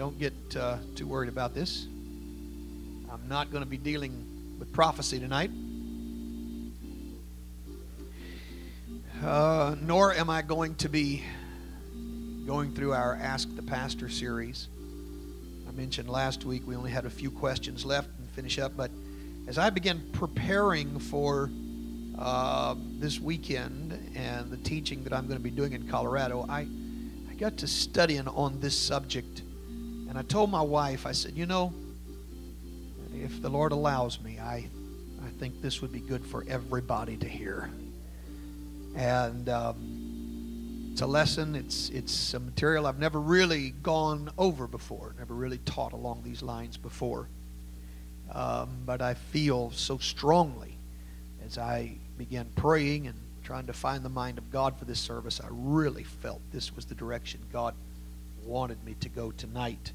Don't get too worried about this. I'm not going to be dealing with prophecy tonight. Nor am I going to be going through our Ask the Pastor series. I mentioned last week we only had a few questions left and finish up. But as I began preparing for this weekend and the teaching that I'm going to be doing in Colorado, I got to studying on this subject. And I told my wife, I said, you know, if the Lord allows me, I think this would be good for everybody to hear. And it's a lesson, it's a material I've never really gone over before, never really taught along these lines before. But I feel so strongly as I began praying and trying to find the mind of God for this service, I really felt this was the direction God wanted me to go tonight.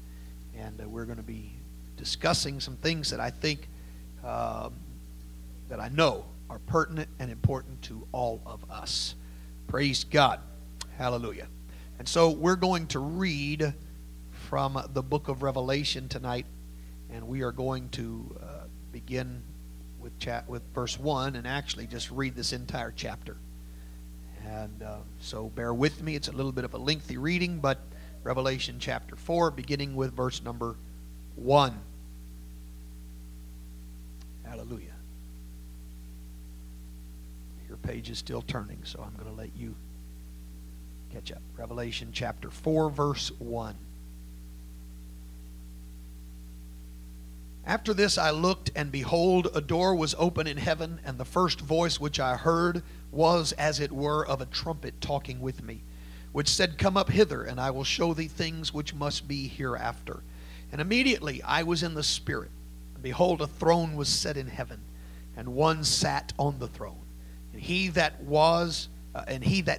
And we're going to be discussing some things that I think, that I know are pertinent and important to all of us. Praise God. Hallelujah. And so we're going to read from the book of Revelation tonight, and we are going to begin with verse 1 and actually just read this entire chapter. And so bear with me. It's a little bit of a lengthy reading, but Revelation chapter 4, beginning with verse number 1. Hallelujah. Your page is still turning, so I'm going to let you catch up. Revelation chapter 4, verse 1. After this I looked, and behold, a door was open in heaven, and the first voice which I heard was as it were of a trumpet talking with me, which said, Come up hither, and I will show thee things which must be hereafter. And immediately I was in the Spirit, and behold, a throne was set in heaven, and one sat on the throne. And he that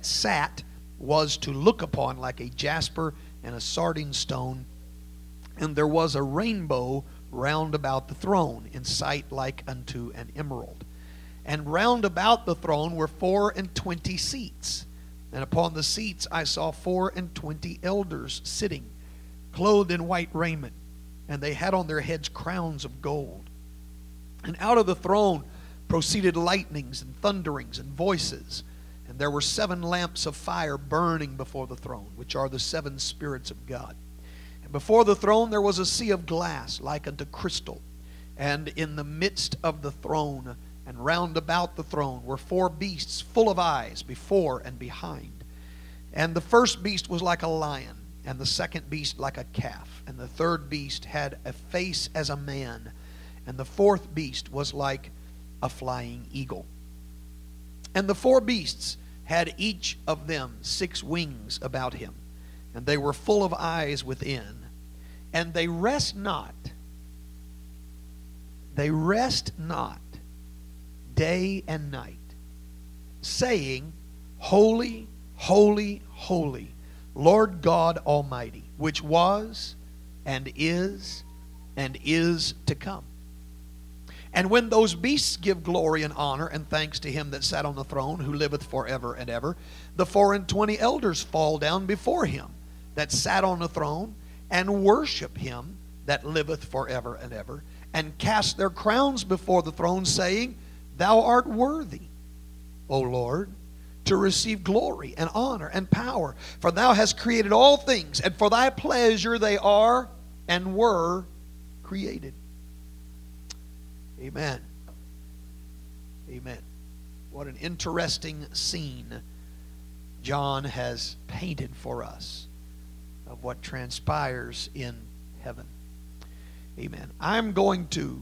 sat was to look upon like a jasper and a sardine stone, and there was a rainbow round about the throne, in sight like unto an emerald. And round about the throne were 24 seats, and upon the seats I saw 24 elders sitting, clothed in white raiment, and they had on their heads crowns of gold. And out of the throne proceeded lightnings and thunderings and voices. And there were 7 lamps of fire burning before the throne, which are the 7 spirits of God. And before the throne there was a sea of glass like unto crystal. And in the midst of the throne and round about the throne were 4 beasts full of eyes before and behind. And the first beast was like a lion, and the second beast like a calf, and the third beast had a face as a man, and the fourth beast was like a flying eagle. And the 4 beasts had each of them 6 wings about him, and they were full of eyes within, and they rest not day and night, saying, Holy, holy, holy, Lord God Almighty, which was and is to come. And when those beasts give glory and honor and thanks to him that sat on the throne, who liveth forever and ever, the 24 elders fall down before him that sat on the throne, and worship him that liveth forever and ever, and cast their crowns before the throne, saying, Thou art worthy, O Lord, to receive glory and honor and power, for thou hast created all things, and for thy pleasure they are and were created. Amen. Amen. What an interesting scene John has painted for us of what transpires in heaven. Amen. I'm going to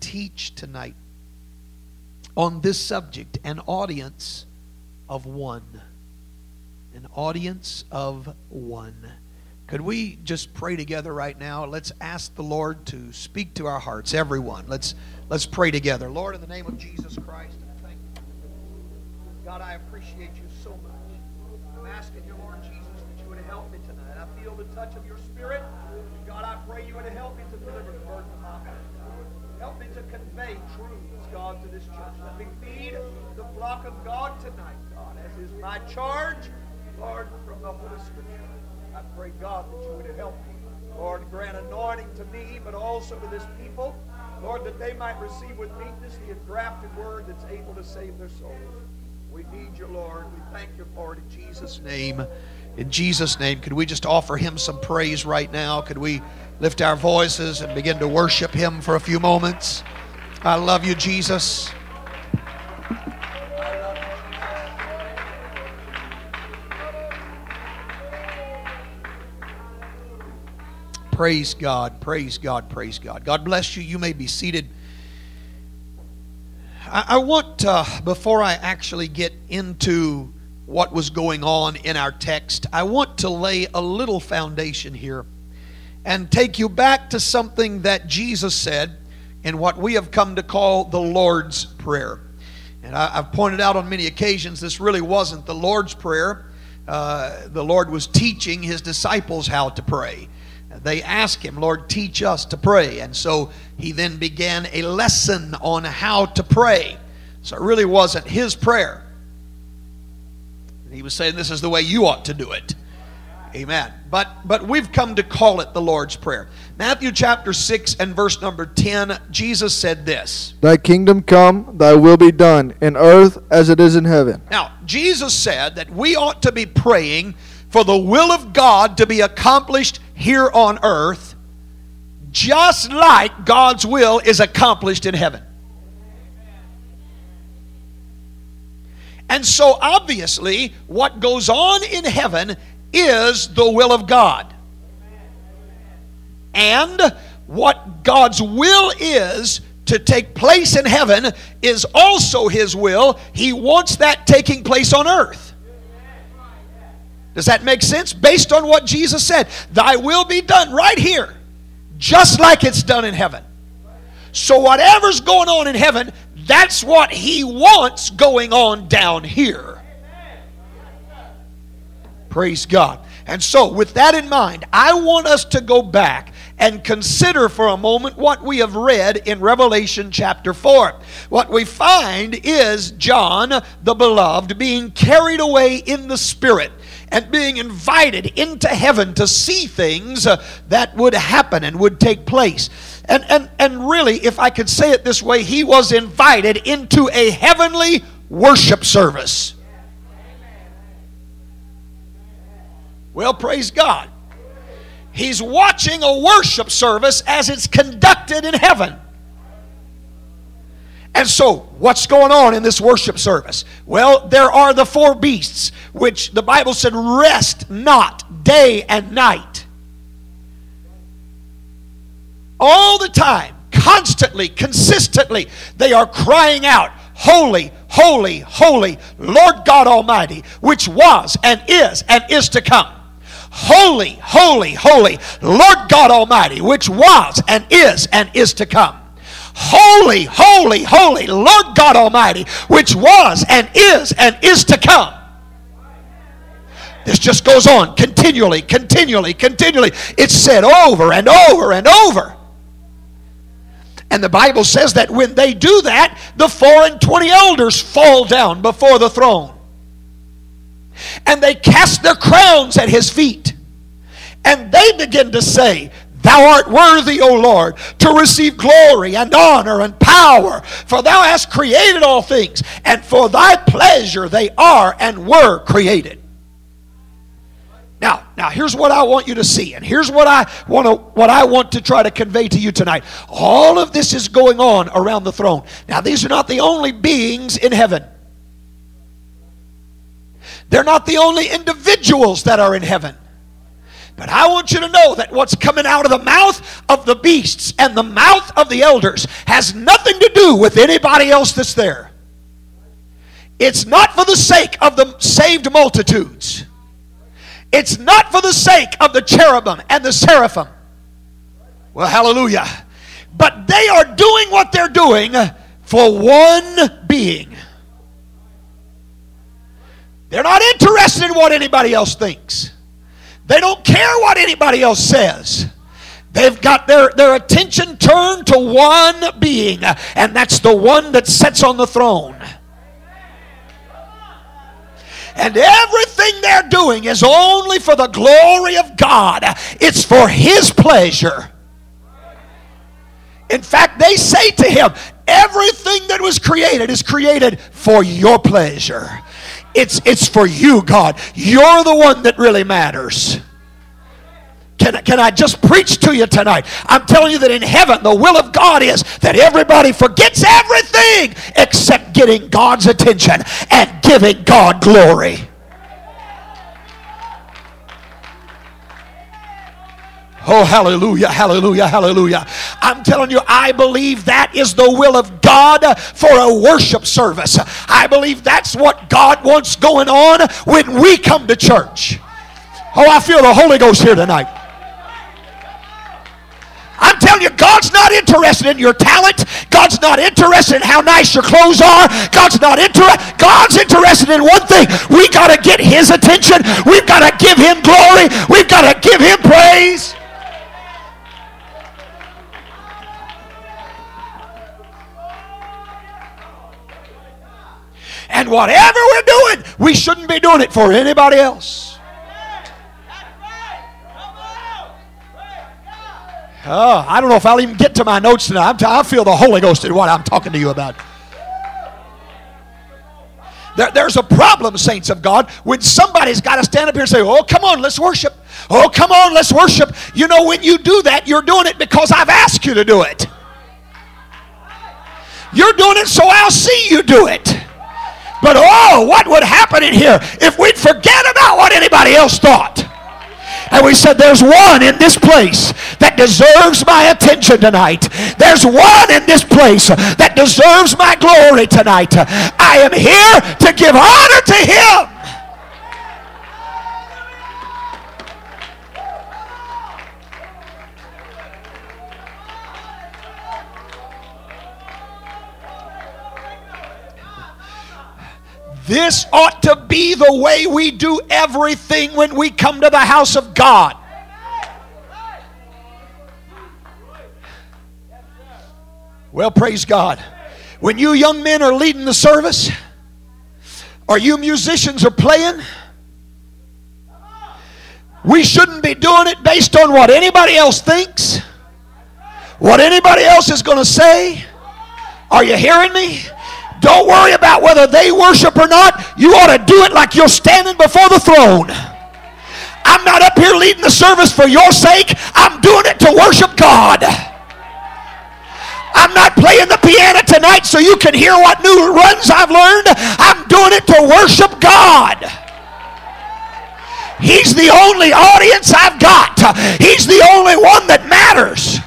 teach tonight on this subject, an audience of one. An audience of one. Could we just pray together right now? Let's ask the Lord to speak to our hearts, everyone. Let's pray together. Lord, in the name of Jesus Christ, I thank you. God, I appreciate you so much. I'm asking you, Lord Jesus, that you would help me tonight. I feel the touch of your Spirit. God, I pray you would help me to deliver the word to my heart. Help me to convey truths, God, to this church. Let me feed the flock of God tonight, God, as is my charge, Lord, from the Holy Scripture. I pray, God, that you would help me Lord, grant anointing to me, but also to this people, Lord, that they might receive with meekness the engrafted word that's able to save their souls. We need you, Lord. We thank you for it in Jesus' name. In Jesus' name, could we just offer him some praise right now? Could we lift our voices and begin to worship him for a few moments? I love you, Jesus. Praise God, praise God, praise God. God bless you. You may be seated. I want, before I actually get into what was going on in our text, I want to lay a little foundation here and take you back to something that Jesus said in what we have come to call the Lord's Prayer. And I've pointed out on many occasions this really wasn't the Lord's Prayer. The Lord was teaching his disciples how to pray. They asked him, Lord, teach us to pray. And so he then began a lesson on how to pray. So it really wasn't his prayer. And he was saying, this is the way you ought to do it. Amen. But we've come to call it the Lord's Prayer. Matthew chapter 6 and verse number 10, Jesus said this. Thy kingdom come, thy will be done, in earth as it is in heaven. Now, Jesus said that we ought to be praying for the will of God to be accomplished here on earth, just like God's will is accomplished in heaven. And so obviously, what goes on in heaven is the will of God. And what God's will is to take place in heaven is also his will. He wants that taking place on earth. Does that make sense? Based on what Jesus said, thy will be done right here, just like it's done in heaven. So whatever's going on in heaven, that's what he wants going on down here. Praise God. And so with that in mind, I want us to go back and consider for a moment what we have read in Revelation chapter 4. What we find is John the beloved being carried away in the Spirit and being invited into heaven to see things that would happen and would take place. And really, if I could say it this way, he was invited into a heavenly worship service. Well, praise God. He's watching a worship service as it's conducted in heaven. And so, what's going on in this worship service? Well, there are the four beasts, which the Bible said rest not day and night. All the time, constantly, consistently, they are crying out, holy, holy, holy, Lord God Almighty, which was and is to come. Holy, holy, holy, Lord God Almighty, which was and is to come. Holy, holy, holy, Lord God Almighty, which was and is to come. This just goes on continually, continually, continually. It's said over and over and over. And the Bible says that when they do that, the 24 elders fall down before the throne. And they cast their crowns at his feet. And they begin to say, thou art worthy, O Lord, to receive glory and honor and power, for thou hast created all things, and for thy pleasure they are and were created. Now here's what I want you to see, and here's what I want to try to convey to you tonight. All of this is going on around the throne. Now, these are not the only beings in heaven. They're not the only individuals that are in heaven. But I want you to know that what's coming out of the mouth of the beasts and the mouth of the elders has nothing to do with anybody else that's there. It's not for the sake of the saved multitudes. It's not for the sake of the cherubim and the seraphim. Well, hallelujah. But they are doing what they're doing for one being. They're not interested in what anybody else thinks. They don't care what anybody else says. They've got their attention turned to one being, and that's the one that sits on the throne. and everything they're doing is only for the glory of God. It's for His pleasure. In fact, they say to Him, everything that was created is created for your pleasure. It's for you, God. You're the one that really matters. Can I just preach to you tonight? I'm telling you that in heaven, the will of God is that everybody forgets everything except getting God's attention and giving God glory. Oh, hallelujah, hallelujah, hallelujah. I'm telling you, I believe that is the will of God for a worship service. I believe that's what God wants going on when we come to church. Oh, I feel the Holy Ghost here tonight. I'm telling you, God's not interested in your talent. God's not interested in how nice your clothes are. God's interested in one thing. We got to get His attention. We've got to give Him glory. We've got to give Him praise. And whatever we're doing, we shouldn't be doing it for anybody else. Oh, I don't know if I'll even get to my notes tonight. I feel the Holy Ghost in what I'm talking to you about. There's a problem, saints of God, when somebody's got to stand up here and say, oh, come on, let's worship. Oh, come on, let's worship. You know, when you do that, you're doing it because I've asked you to do it. You're doing it so I'll see you do it. But oh, what would happen in here if we'd forget about what anybody else thought? And we said, there's one in this place that deserves my attention tonight. There's one in this place that deserves my glory tonight. I am here to give honor to Him. This ought to be the way we do everything when we come to the house of God. Well, praise God. When you young men are leading the service, or you musicians are playing, we shouldn't be doing it based on what anybody else thinks, what anybody else is going to say. Are you hearing me? Don't worry about whether they worship or not. You ought to do it like you're standing before the throne. I'm not up here leading the service for your sake. I'm doing it to worship God. I'm not playing the piano tonight so you can hear what new runs I've learned. I'm doing it to worship God. He's the only audience I've got. He's the only one that matters.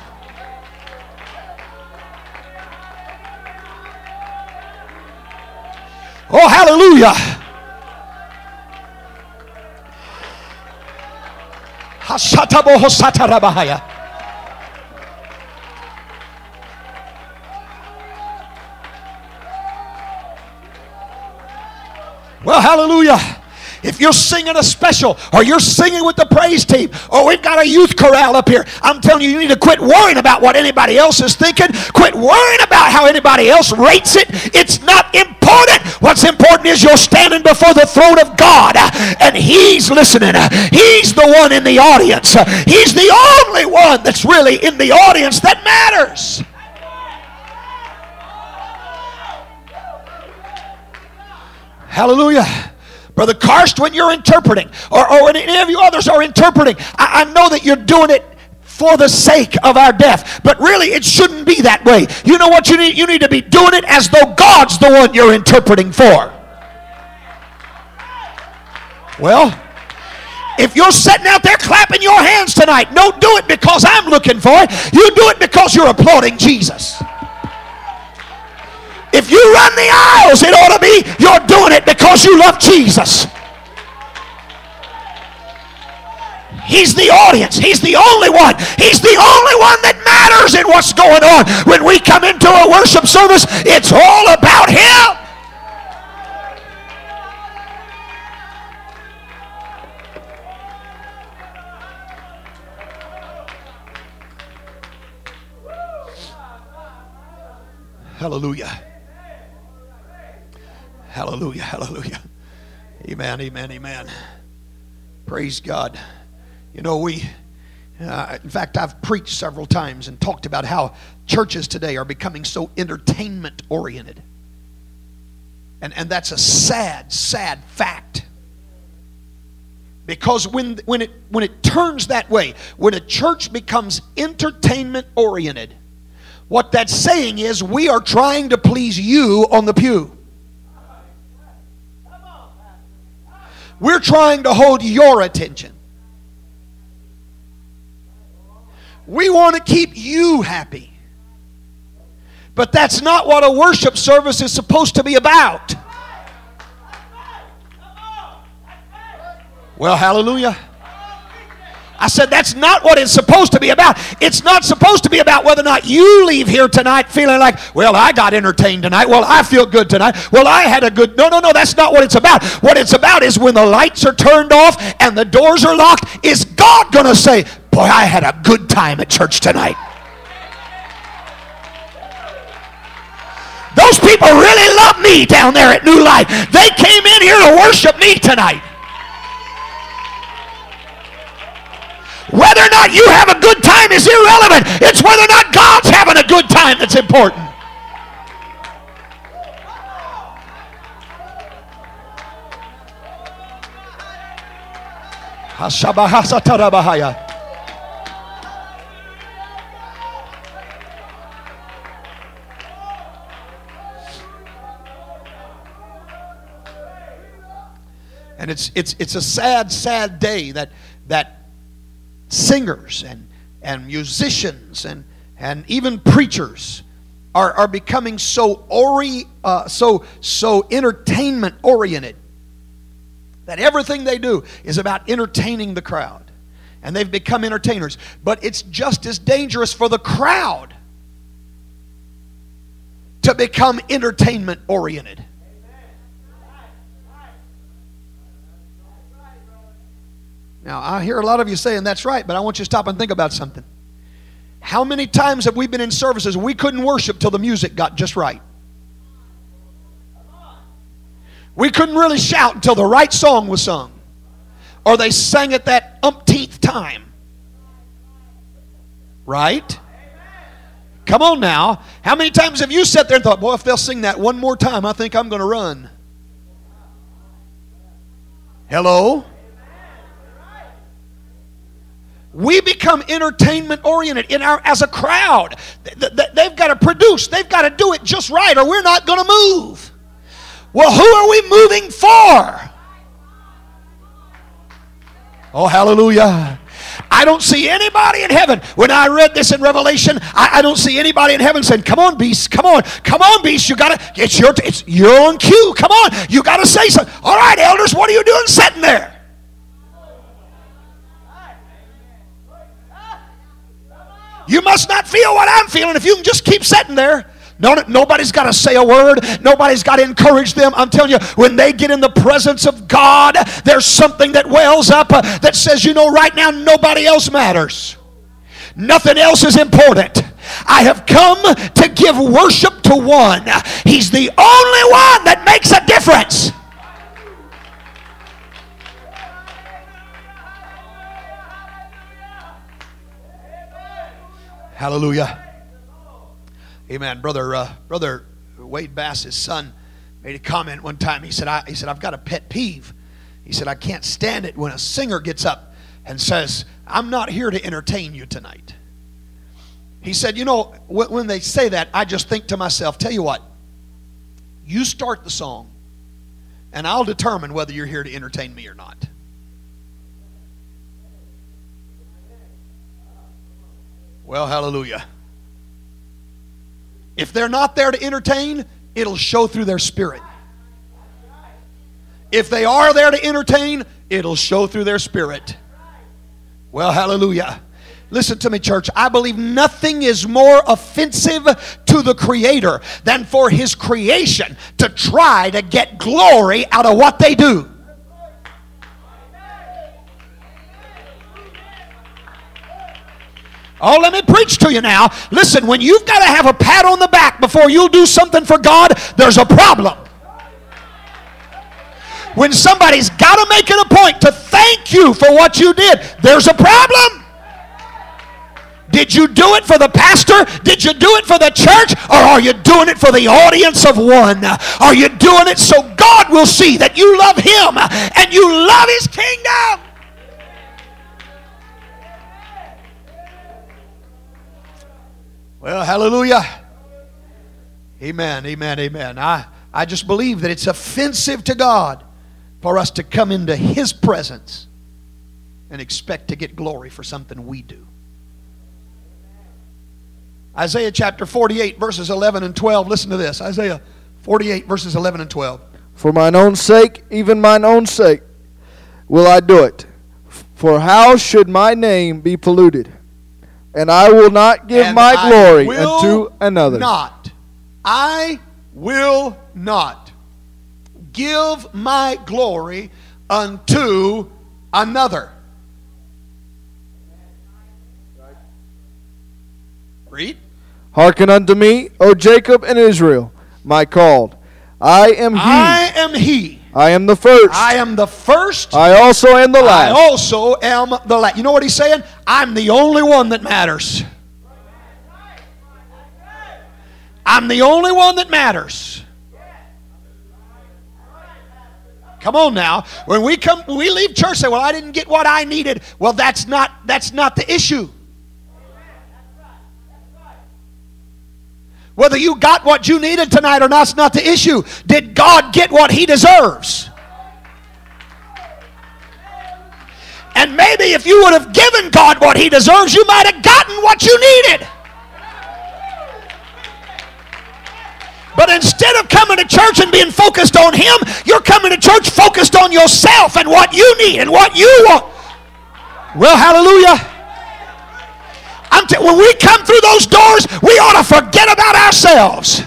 Oh, hallelujah. Well, hallelujah. If you're singing a special or you're singing with the praise team or we've got a youth chorale up here, I'm telling you, you need to quit worrying about what anybody else is thinking. Quit worrying about how anybody else rates it. It's not important. What's important is you're standing before the throne of God and He's listening. He's the one in the audience. He's the only one that's really in the audience that matters. Hallelujah. Brother Karst, when you're interpreting, or when any of you others are interpreting, I know that you're doing it for the sake of our death, but really it shouldn't be that way. You know what you need? You need to be doing it as though God's the one you're interpreting for. Well, if you're sitting out there clapping your hands tonight, don't do it because I'm looking for it. You do it because you're applauding Jesus. If you run the aisles, it ought to be you're doing it because you love Jesus. He's the audience. He's the only one. He's the only one that matters in what's going on. When we come into a worship service, it's all about Him. Hallelujah. Hallelujah, hallelujah. Amen, amen, amen. Praise God. You know, in fact, I've preached several times and talked about how churches today are becoming so entertainment-oriented. And that's a sad, sad fact. Because when it turns that way, when a church becomes entertainment-oriented, what that's saying is we are trying to please you on the pew. We're trying to hold your attention. We want to keep you happy. But that's not what a worship service is supposed to be about. Well, hallelujah. I said that's not what it's supposed to be about. It's not supposed to be about whether or not you leave here tonight feeling like, well, I got entertained tonight. Well, I feel good tonight. Well, I had a good... No, that's not what it's about. What it's about is when the lights are turned off and the doors are locked, is God going to say, boy, I had a good time at church tonight. Those people really love me down there at New Life. They came in here to worship me tonight. Whether or not you have a good time is irrelevant. It's whether or not God's having a good time that's important. And it's a sad, sad day that singers and musicians and even preachers are becoming so entertainment oriented that everything they do is about entertaining the crowd, and they've become entertainers. But it's just as dangerous for the crowd to become entertainment oriented. Now, I hear a lot of you saying that's right, but I want you to stop and think about something. How many times have we been in services we couldn't worship till the music got just right? We couldn't really shout until the right song was sung. Or they sang it that umpteenth time. Right? Come on now. How many times have you sat there and thought, boy, if they'll sing that one more time, I think I'm going to run. Hello? We become entertainment oriented as a crowd. They've got to produce. They've got to do it just right or we're not going to move. Well, who are we moving for? Oh, hallelujah. I don't see anybody in heaven. When I read this in Revelation, I don't see anybody in heaven saying, come on, beast, come on, beast, you got to, you're on cue, come on, you got to say something. All right, elders, what are you doing sitting there? You must not feel what I'm feeling if you can just keep sitting there. No, nobody's got to say a word. Nobody's got to encourage them. I'm telling you, when they get in the presence of God, there's something that wells up that says, you know, right now nobody else matters. Nothing else is important. I have come to give worship to one. He's the only one that makes a difference. Hallelujah. Amen. Brother Wade Bass, his son, made a comment one time. He said, I've got a pet peeve. He said, I can't stand it when a singer gets up and says, I'm not here to entertain you tonight. He said, you know, when they say that, I just think to myself, tell you what, you start the song, and I'll determine whether you're here to entertain me or not. Well, hallelujah. If they're not there to entertain, it'll show through their spirit. If they are there to entertain, it'll show through their spirit. Well, hallelujah. Listen to me, church. I believe nothing is more offensive to the Creator than for His creation to try to get glory out of what they do. Oh, let me preach to you now. Listen, when you've got to have a pat on the back before you'll do something for God, there's a problem. When somebody's got to make it a point to thank you for what you did, there's a problem. Did you do it for the pastor? Did you do it for the church? Or are you doing it for the audience of one? Are you doing it so God will see that you love him and you love his kingdom? Well, hallelujah. Amen, amen, amen. I just believe that it's offensive to God for us to come into his presence and expect to get glory for something we do. Isaiah chapter 48 verses 11 and 12. Listen to this. Isaiah 48 verses 11 and 12. For mine own sake, even mine own sake, will I do it. For how should my name be polluted? And I will not give my glory unto another. I will not give my glory unto another. Read. Hearken unto me, O Jacob and Israel, my called. I am he. I am he. I am the first. I am the first. I also am the last. I also am the last. You know what he's saying? I'm the only one that matters. I'm the only one that matters. Come on now. When we leave church, say, well, I didn't get what I needed. Well, that's not the issue. Whether you got what you needed tonight or not is not the issue. Did God get what he deserves? And maybe if you would have given God what he deserves, you might have gotten what you needed. But instead of coming to church and being focused on him, you're coming to church focused on yourself and what you need and what you want. Well, hallelujah. When we come through those doors, we ought to forget about ourselves.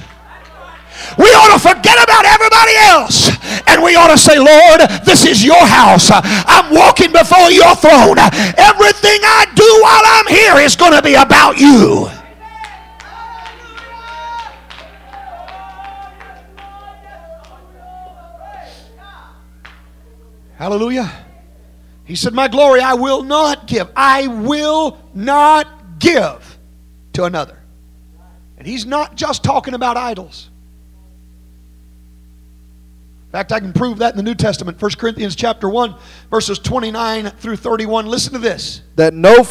We ought to forget about everybody else. And we ought to say, Lord, this is your house. I'm walking before your throne. Everything I do while I'm here is going to be about you. Hallelujah. He said, my glory I will not give. I will not give to another. And he's not just talking about idols. In fact, I can prove that in the New Testament. 1 Corinthians chapter 1, verses 29 through 31. Listen to this. That no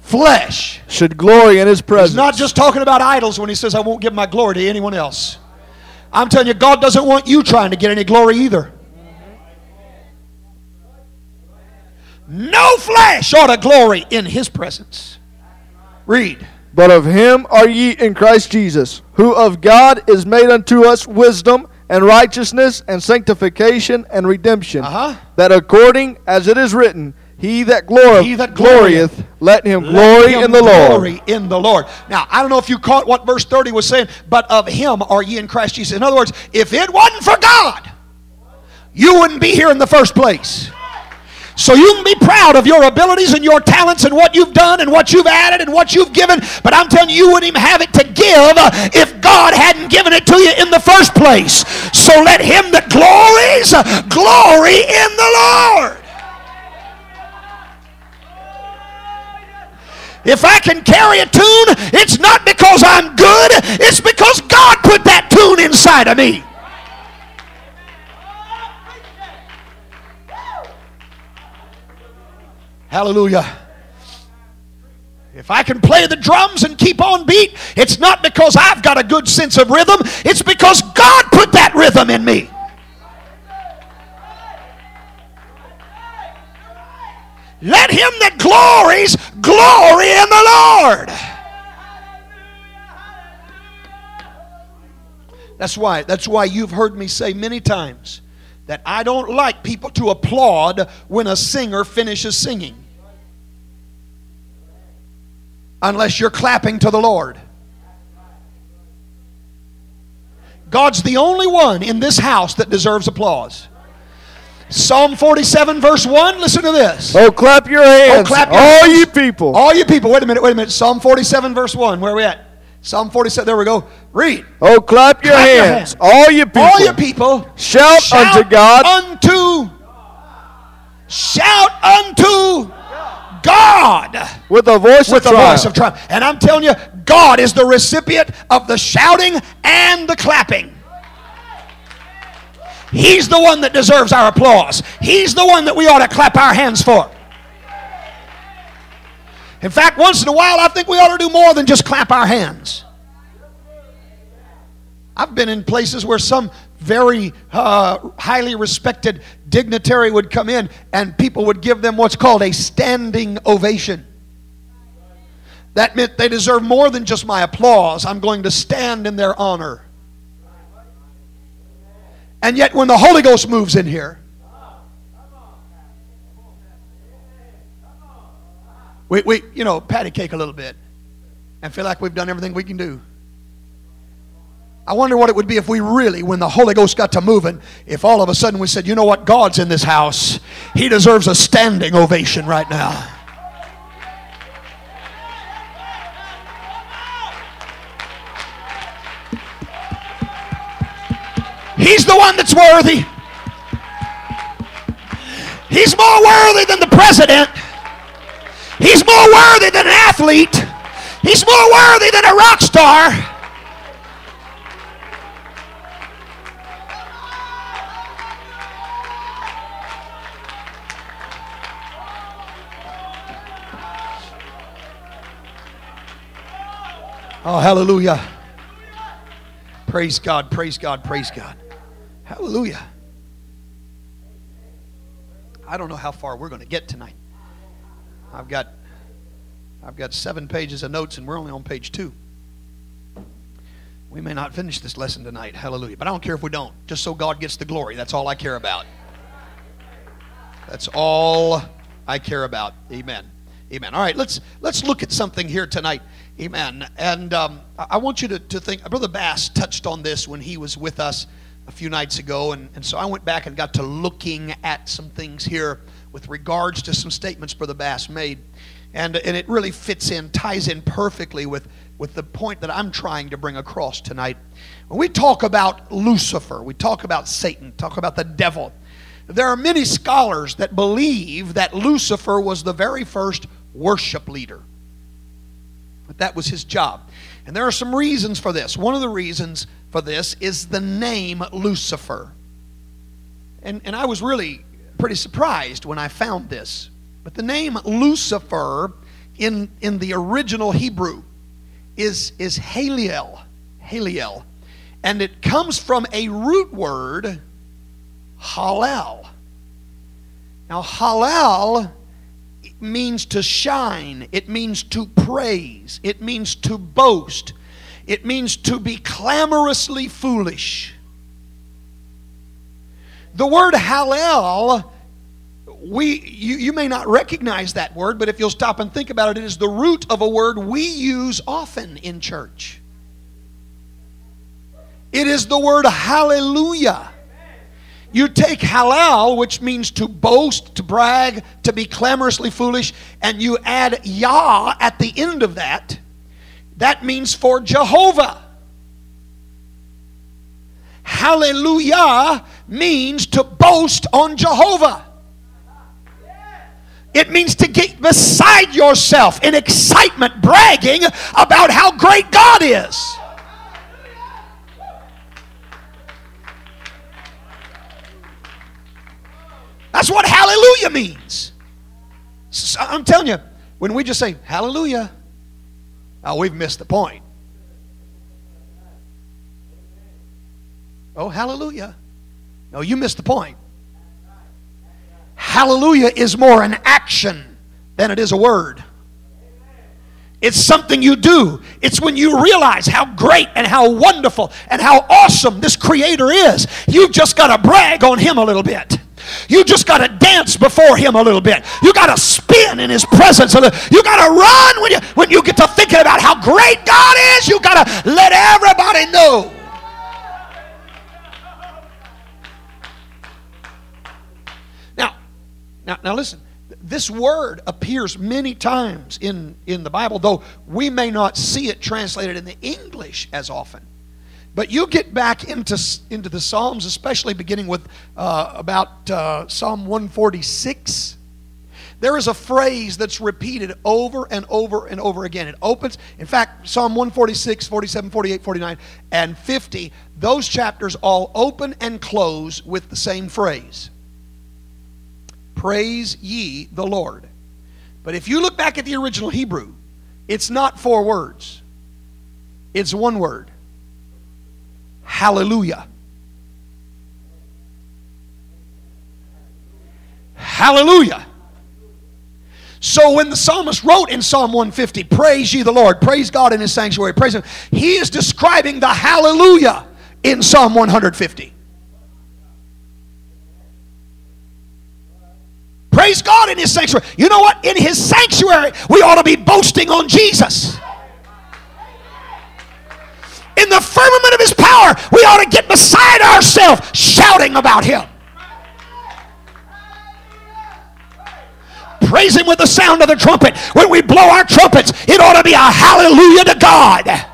flesh should glory in his presence. He's not just talking about idols when he says, I won't give my glory to anyone else. I'm telling you, God doesn't want you trying to get any glory either. No flesh ought to glory in his presence. Read. But of him are ye in Christ Jesus, who of God is made unto us wisdom and righteousness and sanctification and redemption, that according as it is written, he that glorieth, let him glory in the Lord. Now, I don't know if you caught what verse 30 was saying, but of him are ye in Christ Jesus. In other words, if it wasn't for God, you wouldn't be here in the first place. So you can be proud of your abilities and your talents and what you've done and what you've added and what you've given, but I'm telling you, you wouldn't even have it to give if God hadn't given it to you in the first place. So let him that glories, glory in the Lord. If I can carry a tune, it's not because I'm good, it's because God put that tune inside of me. Hallelujah. If I can play the drums and keep on beat, it's not because I've got a good sense of rhythm. It's because God put that rhythm in me. Let him that glories, glory in the Lord. That's why you've heard me say many times that I don't like people to applaud when a singer finishes singing. Unless you're clapping to the Lord. God's the only one in this house that deserves applause. Psalm 47 verse 1, listen to this. Oh, clap your hands, all ye people. Wait a minute, Psalm 47 verse 1, where are we at? Psalm 47, there we go. Read. Oh, clap your hands, all you people. Shout unto God. Shout unto God with a voice of triumph. And I'm telling you, God is the recipient of the shouting and the clapping. He's the one that deserves our applause. He's the one that we ought to clap our hands for. In fact, once in a while, I think we ought to do more than just clap our hands. I've been in places where some very highly respected dignitary would come in and people would give them what's called a standing ovation. That meant they deserve more than just my applause. I'm going to stand in their honor. And yet when the Holy Ghost moves in here, we patty cake a little bit and feel like we've done everything we can do. I wonder what it would be if we really, when the Holy Ghost got to moving, if all of a sudden we said, you know what, God's in this house. He deserves a standing ovation right now. He's the one that's worthy. He's more worthy than the president. He's more worthy than an athlete. He's more worthy than a rock star. Oh, hallelujah. Praise God, praise God, praise God. Hallelujah. I don't know how far we're going to get tonight. I've got 7 pages of notes and we're only on page 2. We may not finish this lesson tonight. Hallelujah. But I don't care if we don't. Just so God gets the glory. That's all I care about. That's all I care about. Amen. Amen. All right, let's look at something here tonight. Amen. And I want you to think, Brother Bass touched on this when he was with us a few nights ago, and so I went back and got to looking at some things here with regards to some statements Brother Bass made, and it really fits in, ties in perfectly with the point that I'm trying to bring across tonight. When we talk about Lucifer, we talk about Satan, talk about the devil, there are many scholars that believe that Lucifer was the very first worship leader. But that was his job. And there are some reasons for this. One of the reasons for this is the name Lucifer. And I was really pretty surprised when I found this. But the name Lucifer in the original Hebrew is Haliel. Haliel. And it comes from a root word, halal. Now halal means to shine. It means to praise. It means to boast. It means to be clamorously foolish. The word halal, you may not recognize that word, but if you'll stop and think about it, it is the root of a word we use often in church. It is the word hallelujah. You take halal, which means to boast, to brag, to be clamorously foolish, and you add Yah at the end of that. That means for Jehovah. Hallelujah means to boast on Jehovah. It means to get beside yourself in excitement, bragging about how great God is. That's what hallelujah means. So I'm telling you, when we just say hallelujah, we've missed the point. Oh, hallelujah. No, you missed the point. Hallelujah is more an action than it is a word. It's something you do. It's when you realize how great and how wonderful and how awesome this Creator is. You've just got to brag on Him a little bit. You just got to dance before Him a little bit. You got to spin in His presence a little. You got to run when you get to thinking about how great God is. You got to let everybody know. Now listen. This word appears many times in the Bible, though we may not see it translated in the English as often. But you get back into the Psalms, especially beginning with about Psalm 146. There is a phrase that's repeated over and over and over again. It opens, in fact, Psalm 146, 47, 48, 49, and 50. Those chapters all open and close with the same phrase. Praise ye the Lord. But if you look back at the original Hebrew, it's not four words. It's one word. Hallelujah. Hallelujah. So when the psalmist wrote in Psalm 150, praise ye the Lord, praise God in his sanctuary, praise him, he is describing the hallelujah in Psalm 150. Praise God in his sanctuary. You know what? In his sanctuary, we ought to be boasting on Jesus. In the firmament of his power, we ought to get beside ourselves shouting about him. Praise him with the sound of the trumpet. When we blow our trumpets, it ought to be a hallelujah to God.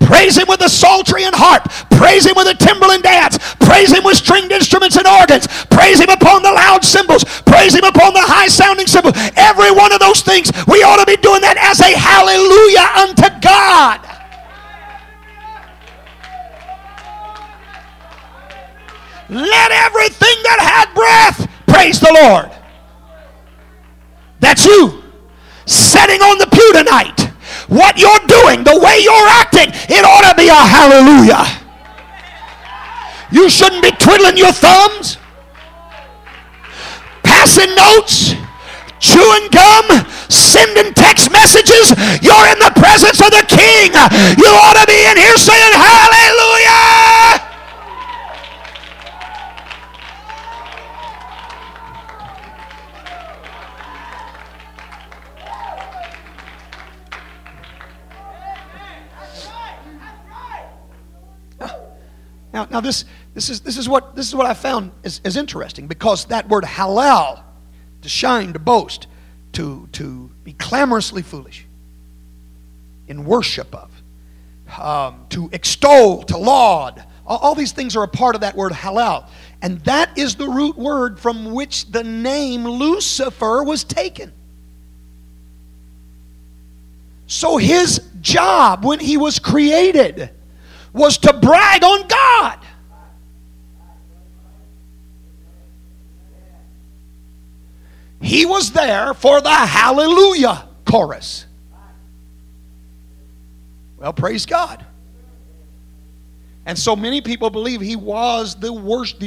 Praise him with the psaltery and harp. Praise him with a timbrel dance. Praise him with stringed instruments and organs. Praise him upon the loud cymbals. Praise him upon the high-sounding cymbals. Every one of those things, we ought to be doing that as a hallelujah unto God. Let everything that had breath praise the Lord. That's you. Sitting on the pew tonight. What you're doing, the way you're acting, it ought to be a hallelujah. You shouldn't be twiddling your thumbs, passing notes, chewing gum, sending text messages. You're in the presence of the King. You ought to be in here saying hallelujah. Now this is what I found is interesting, because that word halal, to shine, to boast, to be clamorously foolish in worship of, to extol, to laud, all these things are a part of that word halal, and that is the root word from which the name Lucifer was taken. So his job when he was created was to brag on God. He was there for the hallelujah chorus. Well, praise God. And so many people believe he was the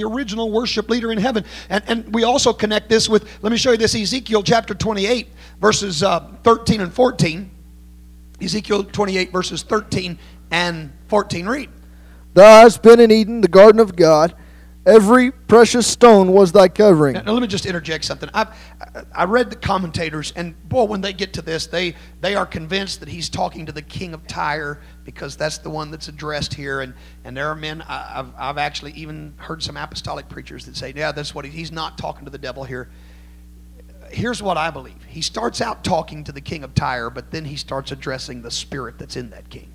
original worship leader in heaven. And we also connect this with, let me show you this, Ezekiel chapter 28, verses 13 and 14. Ezekiel 28, verses 13 and 14, read. Thy eyes been in Eden, the garden of God. Every precious stone was thy covering. Now let me just interject something. I read the commentators, and boy, when they get to this, they are convinced that he's talking to the king of Tyre, because that's the one that's addressed here. And there are men, I've actually even heard some apostolic preachers that say, yeah, that's what he's not talking to the devil here. Here's what I believe. He starts out talking to the king of Tyre, but then he starts addressing the spirit that's in that king.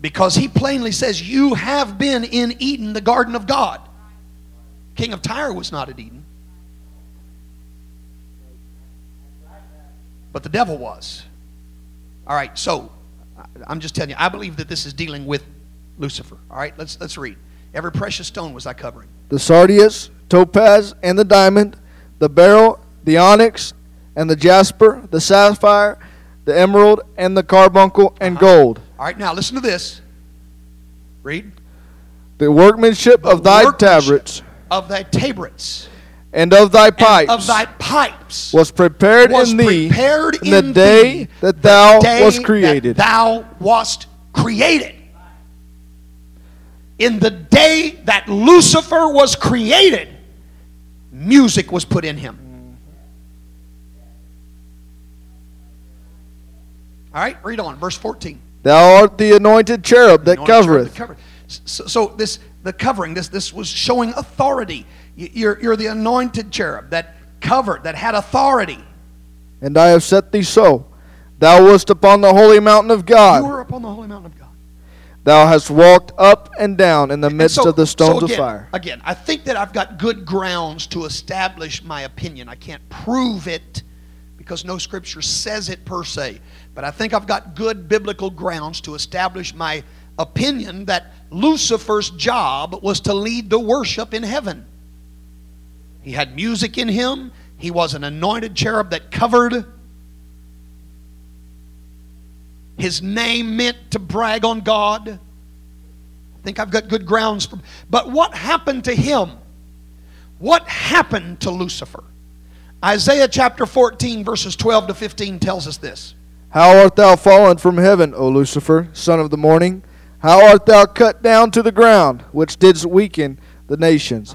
Because he plainly says, you have been in Eden, the garden of God. King of Tyre was not at Eden. But the devil was. All right, so I'm just telling you, I believe that this is dealing with Lucifer. All right, let's read. Every precious stone was thy covering. The sardius, topaz, and the diamond, the beryl, the onyx, and the jasper, the sapphire, the emerald, and the carbuncle, and gold. All right, now listen to this. Read. The workmanship of thy tabrets. Of thy tabrets. And of thy pipes. Of thy pipes. Was prepared in thee. In the day that thou wast created. Thou wast created. In the day that Lucifer was created, music was put in him. All right, read on, verse 14. Thou art the anointed cherub that covereth. So this the covering. This was showing authority. You're the anointed cherub that covered, that had authority. And I have set thee so. Thou wast upon the holy mountain of God. You were upon the holy mountain of God. Thou hast walked up and down in the midst of the stones of fire. Again, I think that I've got good grounds to establish my opinion. I can't prove it because no scripture says it per se. But I think I've got good biblical grounds to establish my opinion that Lucifer's job was to lead the worship in heaven. He had music in him. He was an anointed cherub that covered. His name meant to brag on God. I think I've got good grounds. But what happened to him? What happened to Lucifer? Isaiah chapter 14 verses 12 to 15 tells us this. How art thou fallen from heaven, O Lucifer, son of the morning? How art thou cut down to the ground, which didst weaken the nations?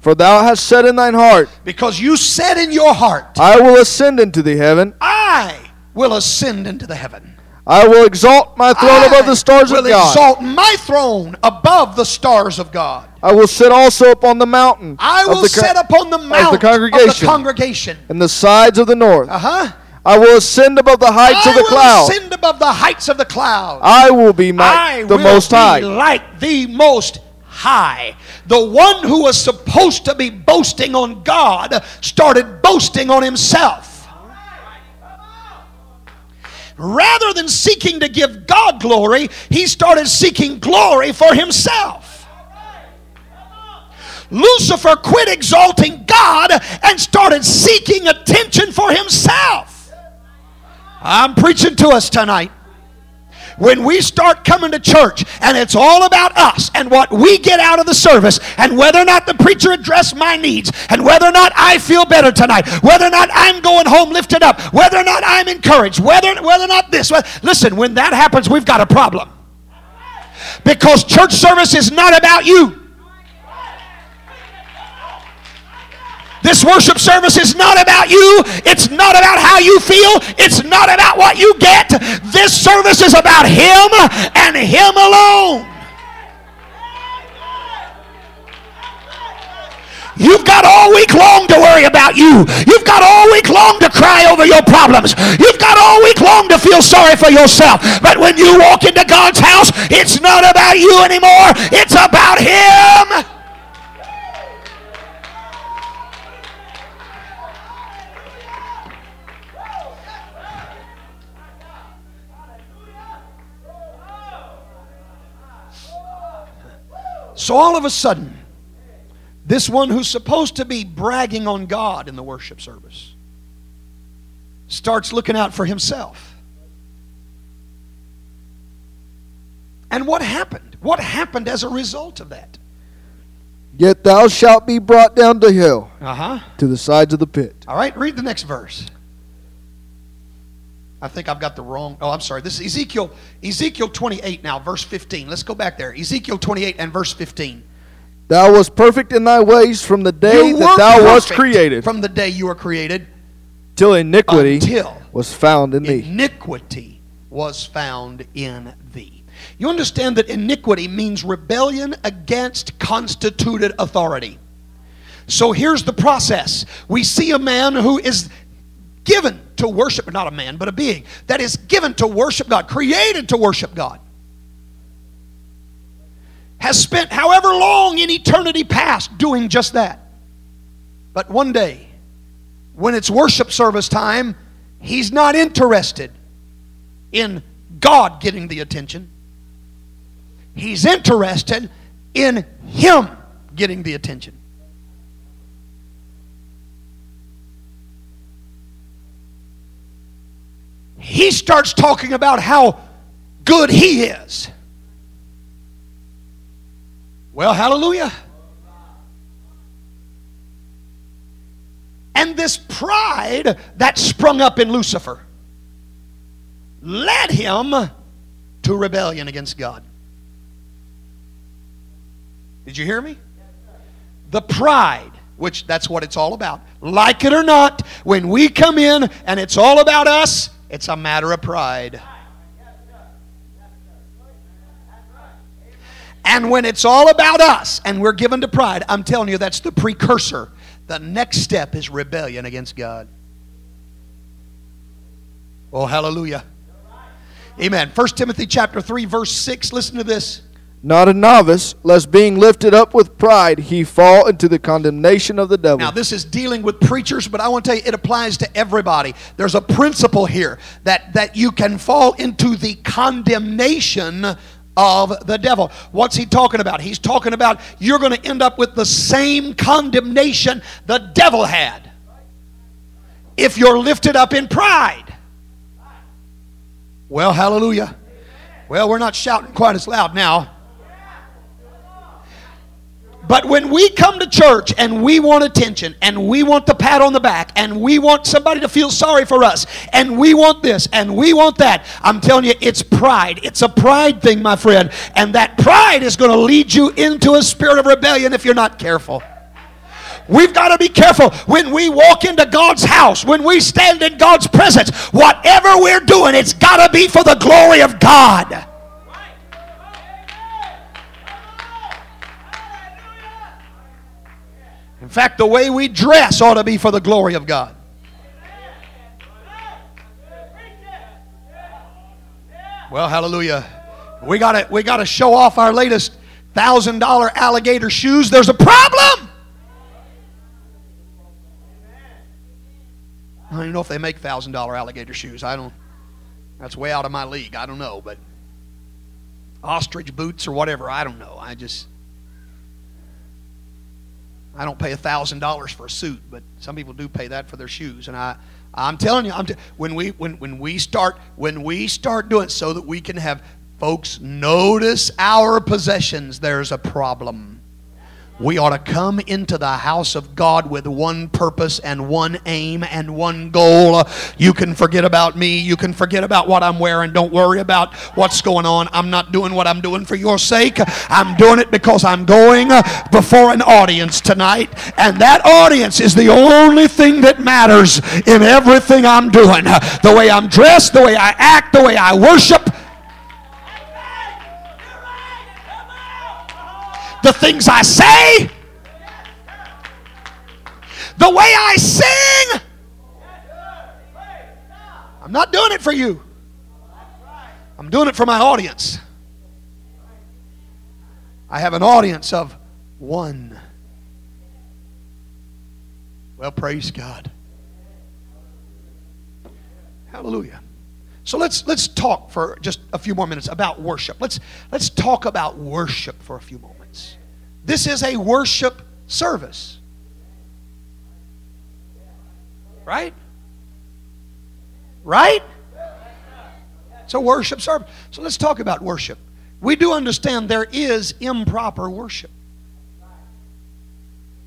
For thou hast said in thine heart. Because you said in your heart. I will ascend into the heaven. I will ascend into the heaven. I will exalt my throne above the stars of God. I will exalt my throne above the stars of God. I will sit also upon the mountain. I will sit upon the mountain of the congregation. And the sides of the north. I will ascend above the heights of the clouds. I will ascend above the heights of the clouds. I will be the Most High. I will be like the Most High. The one who was supposed to be boasting on God started boasting on himself. Rather than seeking to give God glory, he started seeking glory for himself. Lucifer quit exalting God and started seeking attention for himself. I'm preaching to us tonight. When we start coming to church and it's all about us and what we get out of the service and whether or not the preacher addressed my needs and whether or not I feel better tonight, whether or not I'm going home lifted up, whether or not I'm encouraged, whether or not this. Listen, when that happens, we've got a problem. Because church service is not about you. This worship service is not about you. It's not about how you feel. It's not about what you get. This service is about Him and Him alone. You've got all week long to worry about you. You've got all week long to cry over your problems. You've got all week long to feel sorry for yourself. But when you walk into God's house, it's not about you anymore. It's about Him. So all of a sudden, this one who's supposed to be bragging on God in the worship service starts looking out for himself. And what happened? What happened as a result of that? Yet thou shalt be brought down to hell, to the sides of the pit. All right, read the next verse. I think I've got the wrong. Oh, I'm sorry. This is Ezekiel 28 now, verse 15. Let's go back there. Ezekiel 28 and verse 15. Thou wast perfect in thy ways from the day that thou wast created. From the day you were created. Till iniquity was found in thee. Iniquity was found in thee. You understand that iniquity means rebellion against constituted authority. So here's the process. We see a man who is given to worship, not a man, but a being that is given to worship God, created to worship God, has spent however long in eternity past doing just that. But one day, when it's worship service time, he's not interested in God getting the attention. He's interested in him getting the attention. He starts talking about how good he is. Well, hallelujah. And this pride that sprung up in Lucifer led him to rebellion against God. Did you hear me? The pride. Which that's what it's all about. Like it or not, when we come in and it's all about us, it's a matter of pride. And when it's all about us and we're given to pride, I'm telling you, that's the precursor. The next step is rebellion against God. Oh, hallelujah. Amen. 1 Timothy chapter 3, verse 6. Listen to this. Not a novice, lest being lifted up with pride, he fall into the condemnation of the devil. Now, this is dealing with preachers, but I want to tell you, it applies to everybody. There's a principle here that you can fall into the condemnation of the devil. What's he talking about? He's talking about you're going to end up with the same condemnation the devil had if you're lifted up in pride. Well, hallelujah. Well, we're not shouting quite as loud now. But when we come to church and we want attention and we want the pat on the back and we want somebody to feel sorry for us and we want this and we want that, I'm telling you, it's pride. It's a pride thing, my friend. And that pride is going to lead you into a spirit of rebellion if you're not careful. We've got to be careful when we walk into God's house, when we stand in God's presence. Whatever we're doing, it's got to be for the glory of God. In fact, the way we dress ought to be for the glory of God. Well, hallelujah. We got to show off our latest $1,000 alligator shoes. There's a problem. I don't even know if they make $1,000 alligator shoes. That's way out of my league. I don't know, but ostrich boots or whatever, I don't know. I don't pay $1,000 for a suit, but some people do pay that for their shoes. And I'm telling you, when we start doing it so that we can have folks notice our possessions, there's a problem. We ought to come into the house of God with one purpose and one aim and one goal. You can forget about me. You can forget about what I'm wearing. Don't worry about what's going on. I'm not doing what I'm doing for your sake. I'm doing it because I'm going before an audience tonight. And that audience is the only thing that matters in everything I'm doing. The way I'm dressed, the way I act, the way I worship. The things I say, the way I sing, I'm not doing it for you. I'm doing it for my audience. I have an audience of one. Well, praise God. Hallelujah. So let's talk for just a few more minutes about worship. Let's talk about worship for a few moments. This is a worship service. Right? Right? It's a worship service. So let's talk about worship. We do understand there is improper worship.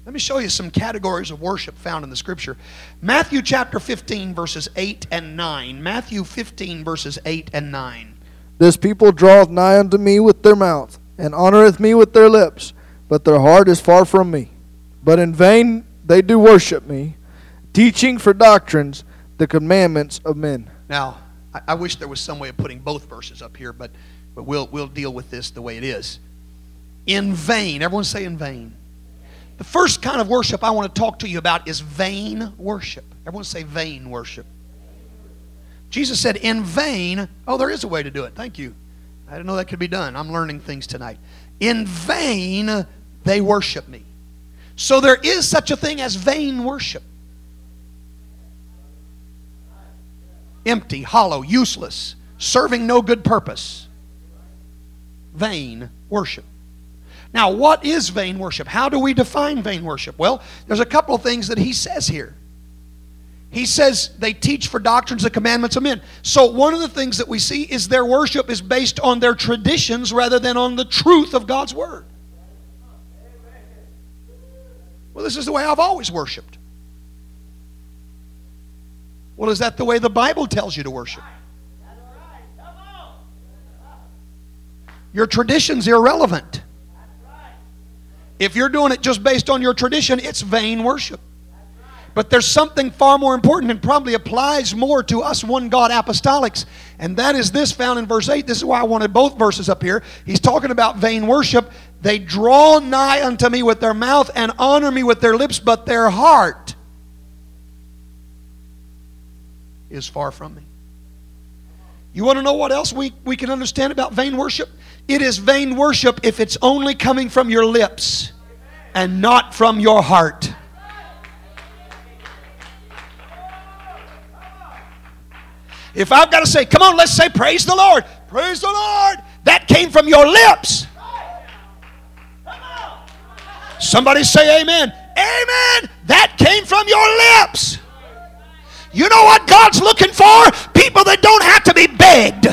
Let me show you some categories of worship found in the Scripture. Matthew chapter 15, verses 8 and 9. Matthew 15, verses 8 and 9. This people draweth nigh unto me with their mouth, and honoreth me with their lips, but their heart is far from me. But in vain they do worship me, teaching for doctrines the commandments of men. Now, I wish there was some way of putting both verses up here, but we'll deal with this the way it is. In vain. Everyone say in vain. The first kind of worship I want to talk to you about is vain worship. Everyone say vain worship. Jesus said, in vain. Oh, there is a way to do it. Thank you. I didn't know that could be done. I'm learning things tonight. In vain they worship me. So there is such a thing as vain worship. Empty, hollow, useless, serving no good purpose. Vain worship. Now, what is vain worship? How do we define vain worship? Well, there's a couple of things that he says here. He says they teach for doctrines the commandments of men. So one of the things that we see is their worship is based on their traditions rather than on the truth of God's Word. Well, this is the way I've always worshiped. Well, is that the way the Bible tells you to worship? Your tradition's irrelevant. If you're doing it just based on your tradition, it's vain worship. But there's something far more important and probably applies more to us one God apostolics, and that is this found in verse 8. This is why I wanted both verses up here. He's talking about vain worship. They draw nigh unto me with their mouth and honor me with their lips, but their heart is far from me. You want to know what else we can understand about vain worship? It is vain worship if it's only coming from your lips and not from your heart. If I've got to say, come on, let's say praise the Lord. Praise the Lord. That came from your lips. Somebody say amen. Amen. That came from your lips. You know what God's looking for? People that don't have to be begged.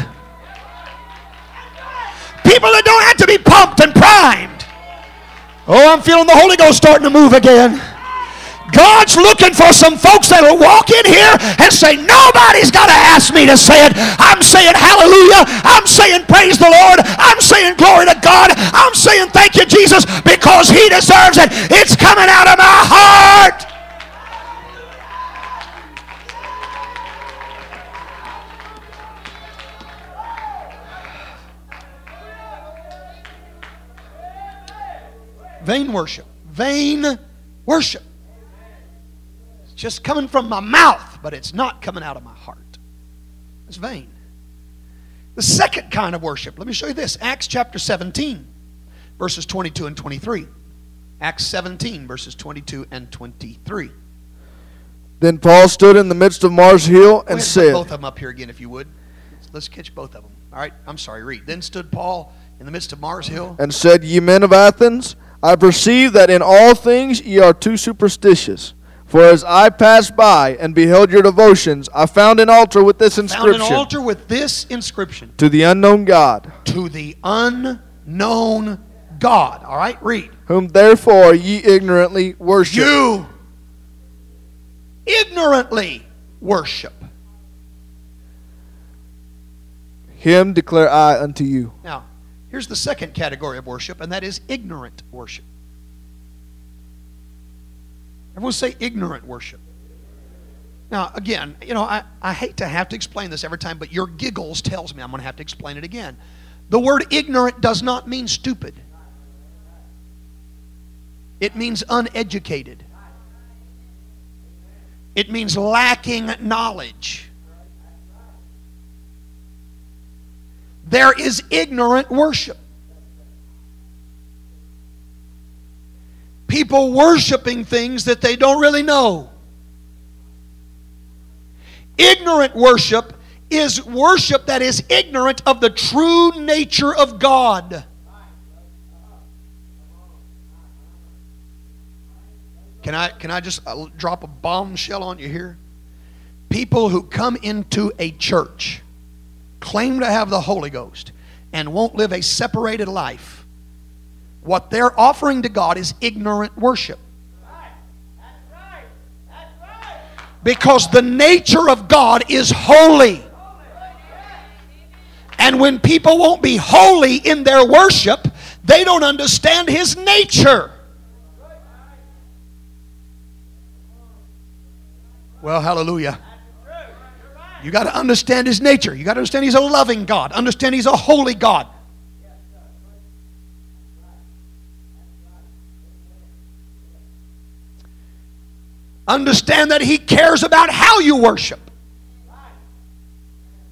People that don't have to be pumped and primed. Oh, I'm feeling the Holy Ghost starting to move again. God's looking for some folks that will walk in here and say, nobody's got to ask me to say it. I'm saying hallelujah. I'm saying praise the Lord. I'm saying glory to God. I'm saying thank you, Jesus, because He deserves it. It's coming out of my heart. Vain worship. Vain worship. Just coming from my mouth, but it's not coming out of my heart. It's vain. The second kind of worship, let me show you this. Acts chapter 17, verses 22 and 23. Acts 17, verses 22 and 23. Then Paul stood in the midst of Mars Hill and said... both of them up here again, if you would. Let's catch both of them. All right, I'm sorry, read. Then stood Paul in the midst of Mars Hill... and said, Ye men of Athens, I perceive that in all things ye are too superstitious. For as I passed by and beheld your devotions, I found an altar with this inscription. Found an altar with this inscription. To the unknown God. To the unknown God. All right, read. Whom therefore ye ignorantly worship. You ignorantly worship. Him declare I unto you. Now, here's the second category of worship, and that is ignorant worship. Everyone say ignorant worship. Now, again, you know, I hate to have to explain this every time, but your giggles tells me I'm going to have to explain it again. The word ignorant does not mean stupid. It means uneducated. It means lacking knowledge. There is ignorant worship. People worshiping things that they don't really know. Ignorant worship is worship that is ignorant of the true nature of God. Can I just drop a bombshell on you here? People who come into a church, claim to have the Holy Ghost, and won't live a separated life, what they're offering to God is ignorant worship. That's right. Because the nature of God is holy. And when people won't be holy in their worship, they don't understand His nature. Well, hallelujah. You got to understand His nature. You got to understand He's a loving God. Understand He's a holy God. Understand that He cares about how you worship.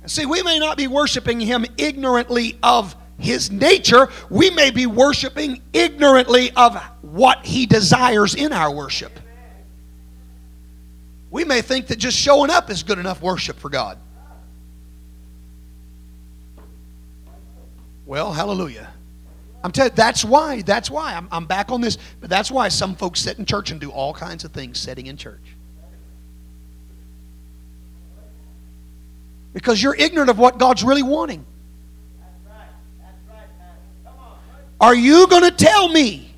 See, we may not be worshiping Him ignorantly of His nature. We may be worshiping ignorantly of what He desires in our worship. We may think that just showing up is good enough worship for God. Well, hallelujah. I'm telling you, that's why, I'm back on this, but that's why some folks sit in church and do all kinds of things sitting in church. Because you're ignorant of what God's really wanting. That's right, man. Come on. Are you going to tell me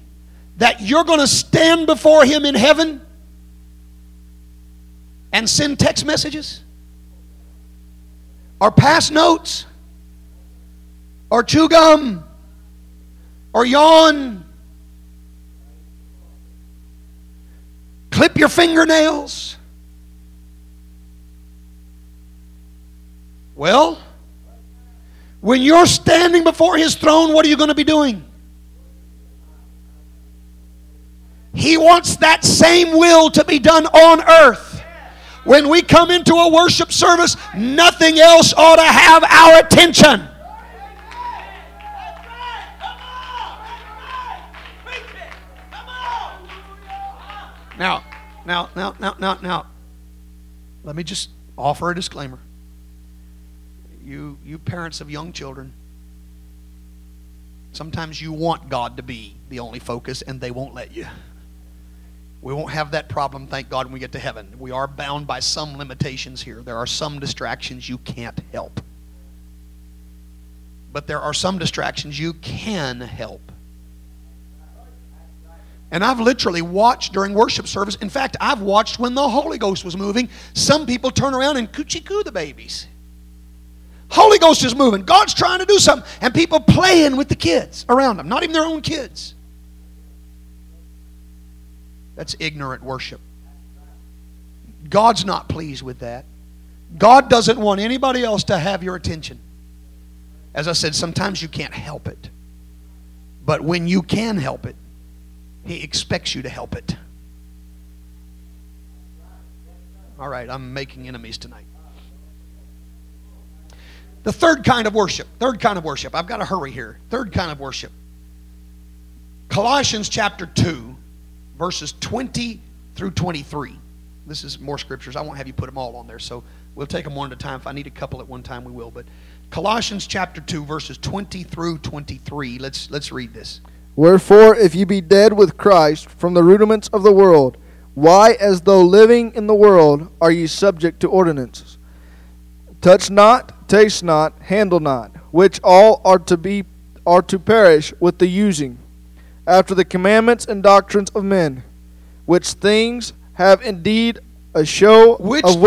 that you're going to stand before Him in heaven and send text messages? Or pass notes? Or chew gum? Or yawn, clip your fingernails? Well, when you're standing before His throne, what are you going to be doing? He wants that same will to be done on earth. When we come into a worship service, nothing else ought to have our attention. Now, let me just offer a disclaimer. You parents of young children, sometimes you want God to be the only focus, and they won't let you. We won't have that problem, thank God, when we get to heaven. We are bound by some limitations here. There are some distractions you can't help. But there are some distractions you can help. And I've literally watched during worship service. In fact, I've watched when the Holy Ghost was moving. Some people turn around and coochie-coo the babies. Holy Ghost is moving. God's trying to do something. And people playing with the kids around them. Not even their own kids. That's ignorant worship. God's not pleased with that. God doesn't want anybody else to have your attention. As I said, sometimes you can't help it. But when you can help it, He expects you to help it. All right, I'm making enemies tonight. The third kind of worship. I've got to hurry here. Third kind of worship. Colossians chapter 2, verses 20 through 23. This is more scriptures. I won't have you put them all on there, so we'll take them one at a time. If I need a couple at one time, we will. But Colossians chapter 2, verses 20 through 23. Let's read this. Wherefore, if you be dead with Christ from the rudiments of the world, why, as though living in the world, are ye subject to ordinances? Touch not, taste not, handle not, which all are to perish with the using, after the commandments and doctrines of men, which things have indeed a show of wisdom.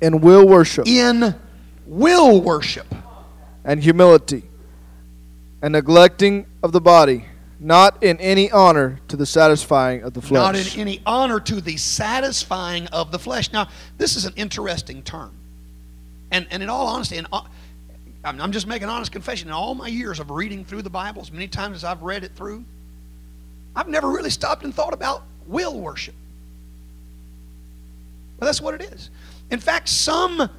In will worship. And humility. And neglecting of the body, not in any honor to the satisfying of the flesh. Now, this is an interesting term. And in all honesty, I'm just making an honest confession. In all my years of reading through the Bible, as many times as I've read it through, I've never really stopped and thought about will worship. But that's what it is. In fact, some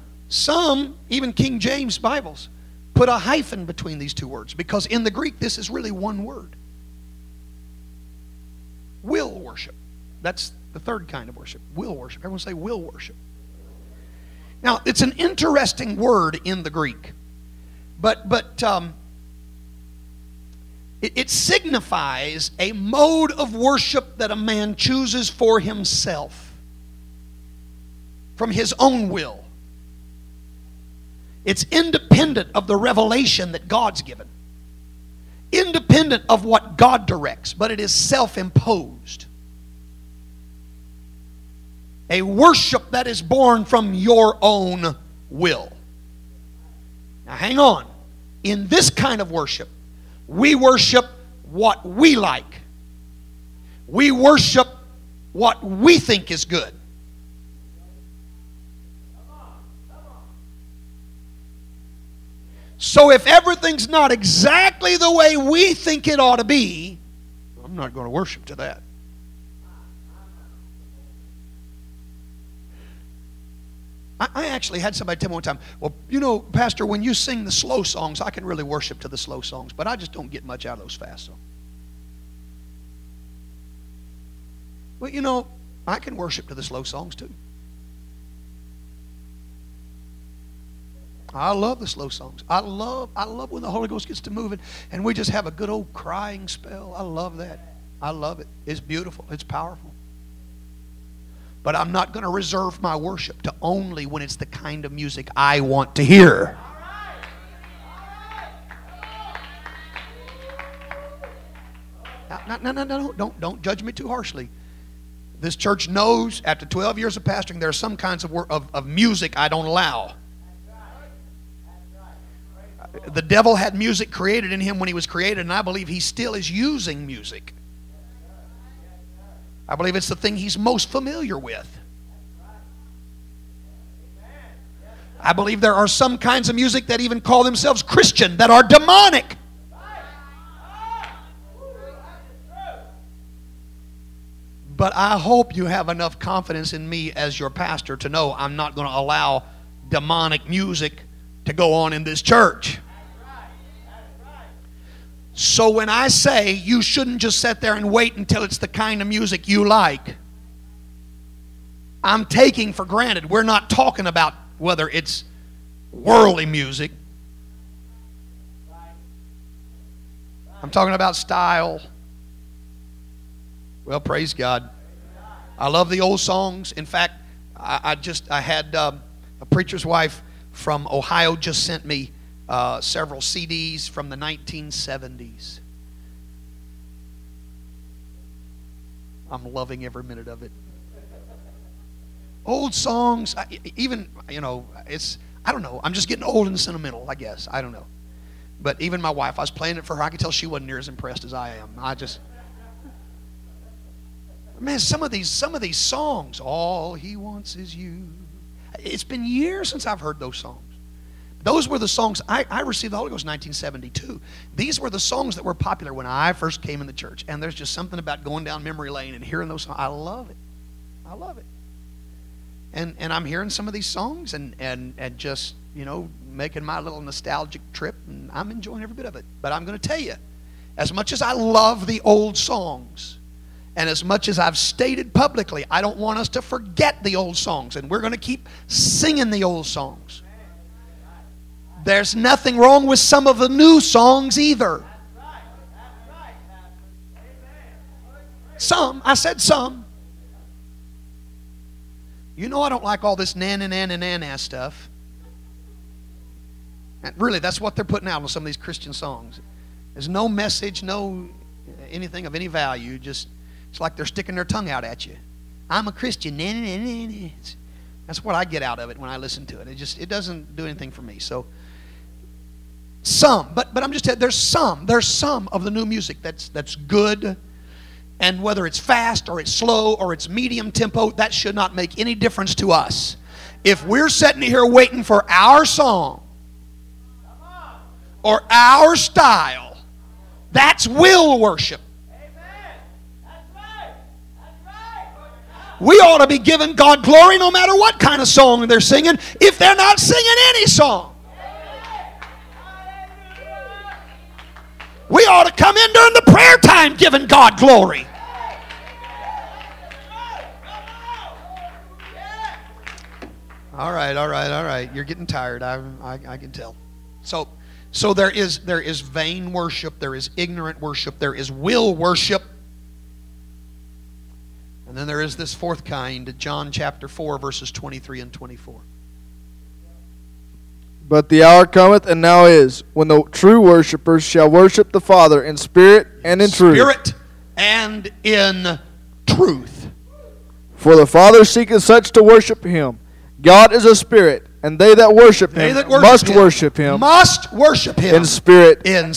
even King James Bibles, put a hyphen between these two words, because in the Greek this is really one word. Will worship. That's the third kind of worship. Will worship. Everyone say will worship. Now, it's an interesting word in the Greek, but it signifies a mode of worship that a man chooses for himself from his own will. It's independent of the revelation that God's given. Independent of what God directs, but it is self-imposed. A worship that is born from your own will. Now hang on. In this kind of worship, we worship what we like. We worship what we think is good. So if everything's not exactly the way we think it ought to be, I'm not going to worship to that. I actually had somebody tell me one time, well, you know, Pastor, when you sing the slow songs, I can really worship to the slow songs, but I just don't get much out of those fast songs. Well, you know, I can worship to the slow songs too. I love the slow songs. I love when the Holy Ghost gets to moving and we just have a good old crying spell. I love that. I love it. It's beautiful. It's powerful. But I'm not going to reserve my worship to only when it's the kind of music I want to hear. No, don't judge me too harshly. This church knows after 12 years of pastoring there are some kinds of music I don't allow. The devil had music created in him when he was created, and I believe he still is using music I believe it's the thing he's most familiar with. I believe there are some kinds of music that even call themselves Christian that are demonic. But I hope you have enough confidence in me as your pastor to know I'm not going to allow demonic music to go on in this church. So when I say you shouldn't just sit there and wait until it's the kind of music you like, I'm taking for granted we're not talking about whether it's worldly music. I'm talking about style. Well, praise God. I love the old songs. In fact, I had a preacher's wife from Ohio just sent me several CDs from the 1970s. I'm loving every minute of it. Old songs, I'm just getting old and sentimental, I guess. I don't know. But even my wife, I was playing it for her. I could tell she wasn't near as impressed as I am. Man, some of these songs, all he wants is you. It's been years since I've heard those songs. Those were the songs I received the Holy Ghost in 1972. These were the songs that were popular when I first came in the church. And there's just something about going down memory lane and hearing those songs. I love it. And I'm hearing some of these songs and just, making my little nostalgic trip. And I'm enjoying every bit of it. But I'm going to tell you, as much as I love the old songs, and as much as I've stated publicly, I don't want us to forget the old songs. And we're going to keep singing the old songs. There's nothing wrong with some of the new songs either. Some. I said some. I don't like all this na-na-na-na-na stuff. And really, that's what they're putting out on some of these Christian songs. There's no message, no anything of any value, just... It's like they're sticking their tongue out at you. I'm a Christian. That's what I get out of it when I listen to it. It doesn't do anything for me. So some, but I'm just saying there's some of the new music that's good, and whether it's fast or it's slow or it's medium tempo, that should not make any difference to us. If we're sitting here waiting for our song or our style, that's will worship. We ought to be giving God glory no matter what kind of song they're singing, if they're not singing any song. We ought to come in during the prayer time giving God glory. All right. You're getting tired. I can tell. So there is vain worship. There is ignorant worship. There is will worship. And then there is this fourth kind, John chapter 4, verses 23 and 24. But the hour cometh, and now is, when the true worshipers shall worship the Father in spirit and in truth. Spirit and in truth. For the Father seeketh such to worship him. God is a spirit, and they that worship him must worship him. Must worship him. In spirit. And in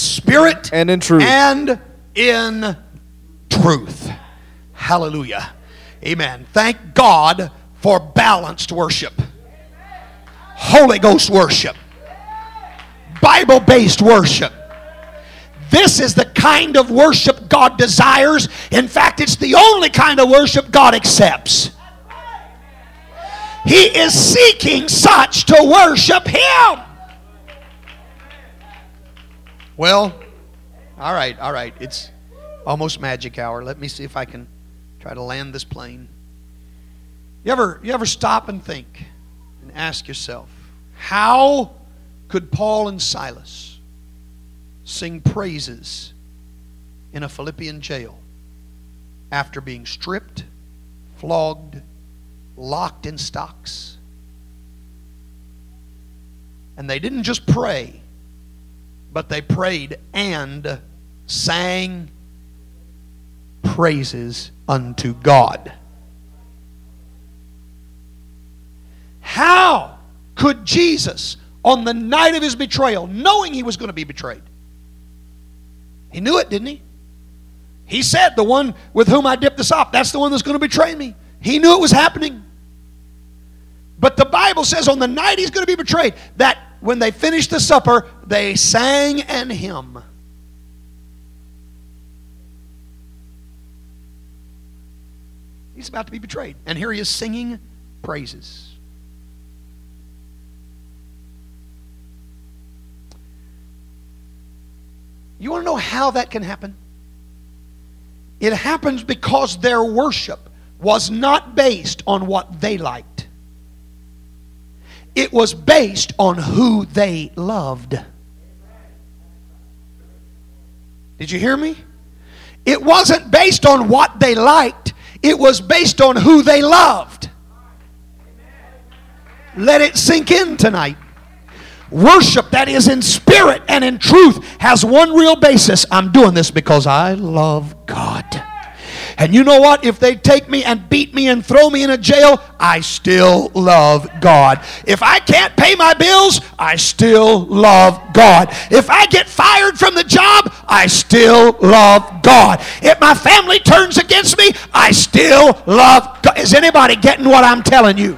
truth. And in truth. Hallelujah. Amen. Thank God for balanced worship. Holy Ghost worship. Bible-based worship. This is the kind of worship God desires. In fact, it's the only kind of worship God accepts. He is seeking such to worship Him. Well, all right. It's almost magic hour. Let me see if I can try to land this plane. You ever stop and think and ask yourself, how could Paul and Silas sing praises in a Philippian jail after being stripped, flogged, locked in stocks? And they didn't just pray, but they prayed and sang praises unto God. How could Jesus, on the night of his betrayal, knowing he was going to be betrayed, he knew it, didn't he? He said, the one with whom I dipped the sop, that's the one that's going to betray me. He knew it was happening. But the Bible says on the night he's going to be betrayed, that when they finished the supper, they sang an hymn. He's about to be betrayed. And here he is singing praises. You want to know how that can happen? It happens because their worship was not based on what they liked. It was based on who they loved. Did you hear me? It wasn't based on what they liked. It was based on who they loved. Let it sink in tonight. Worship that is in spirit and in truth has one real basis. I'm doing this because I love God. And you know what? If they take me and beat me and throw me in a jail, I still love God. If I can't pay my bills, I still love God. If I get fired from the job, I still love God. If my family turns against me, I still love God. Is anybody getting what I'm telling you?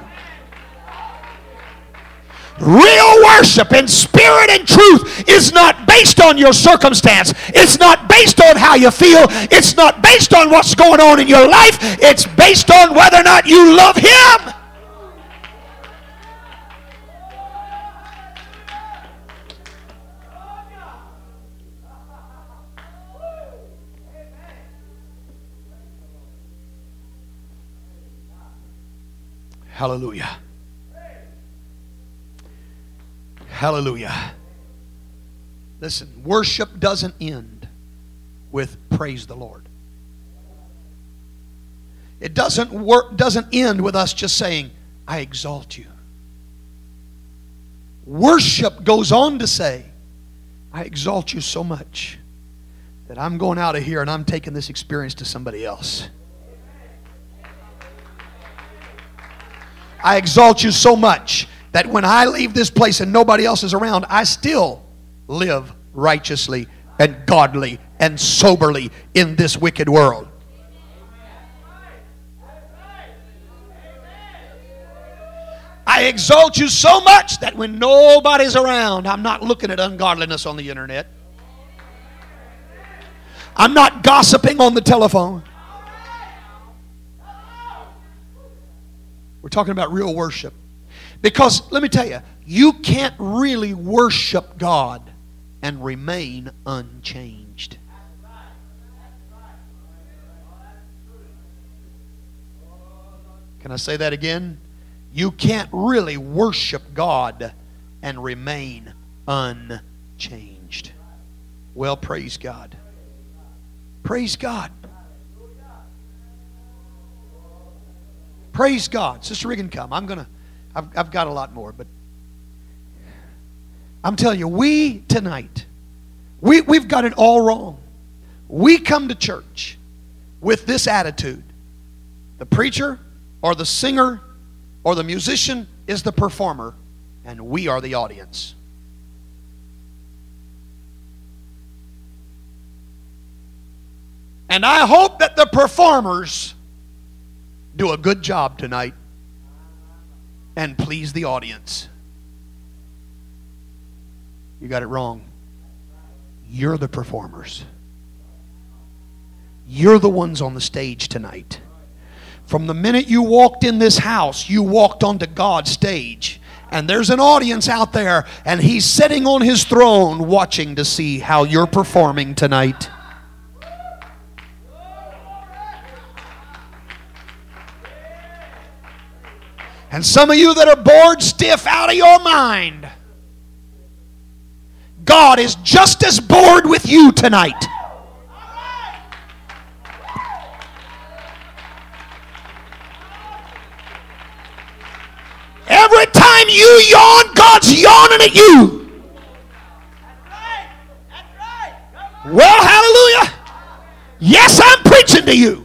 Real worship in spirit and truth is not based on your circumstance. It's not based on how you feel. It's not based on what's going on in your life. It's based on whether or not you love Him. Hallelujah. Hallelujah. Listen, worship doesn't end with praise the Lord. It doesn't end with us just saying, I exalt you. Worship goes on to say, I exalt you so much that I'm going out of here and I'm taking this experience to somebody else. I exalt you so much that when I leave this place and nobody else is around, I still live righteously and godly and soberly in this wicked world. I exalt you so much that when nobody's around, I'm not looking at ungodliness on the internet. I'm not gossiping on the telephone. We're talking about real worship. Because, let me tell you, you can't really worship God and remain unchanged. Can I say that again? You can't really worship God and remain unchanged. Well, praise God. Praise God. Praise God. Sister Regan, come. I've got a lot more, but I'm telling you, we've got it all wrong. We come to church with this attitude. The preacher or the singer or the musician is the performer, and we are the audience. And I hope that the performers do a good job tonight and please the audience. You got it wrong. You're the performers. You're the ones on the stage tonight. From the minute you walked in this house, you walked onto God's stage. And there's an audience out there, and He's sitting on His throne watching to see how you're performing tonight. And some of you that are bored stiff out of your mind, God is just as bored with you tonight. Every time you yawn, God's yawning at you. Well, hallelujah. Yes, I'm preaching to you.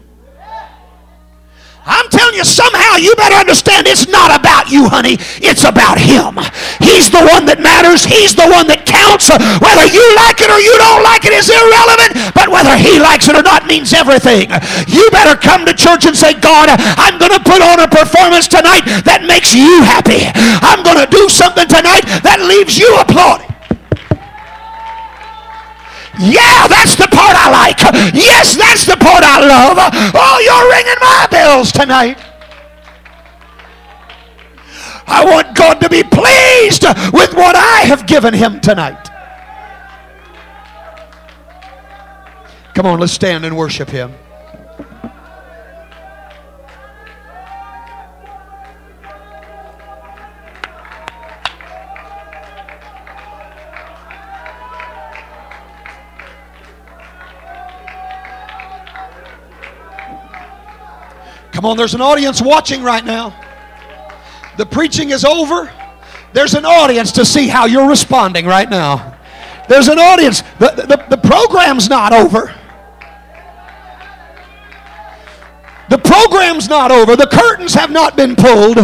I'm telling you, somehow you better understand it's not about you, honey. It's about him. He's the one that matters. He's the one that counts. Whether you like it or you don't like it is irrelevant, but whether he likes it or not means everything. You better come to church and say, God, I'm going to put on a performance tonight that makes you happy. I'm going to do something tonight that leaves you applauding. Yeah, that's the part I like. Yes, that's the part I love. Oh, you're ringing my bells tonight. I want God to be pleased with what I have given him tonight. Come on, let's stand and worship him. Come on, there's an audience watching right now. The preaching is over. There's an audience to see how you're responding right now. There's an audience. The program's not over. The program's not over. The curtains have not been pulled.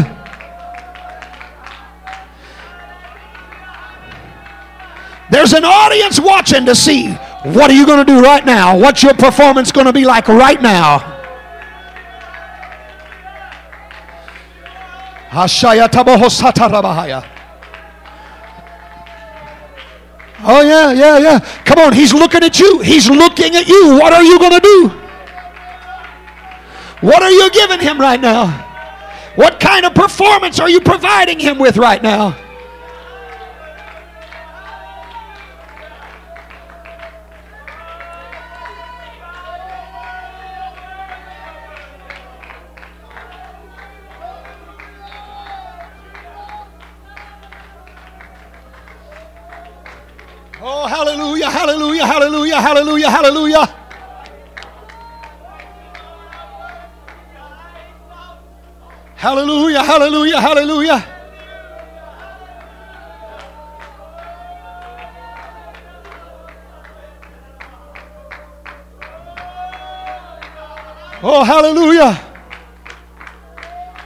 There's an audience watching to see what are you going to do right now? What's your performance going to be like right now? Oh, yeah. Come on, he's looking at you. He's looking at you. What are you going to do? What are you giving him right now? What kind of performance are you providing him with right now? Oh, hallelujah, hallelujah, hallelujah, hallelujah, hallelujah. Hallelujah, hallelujah, hallelujah. Oh, hallelujah.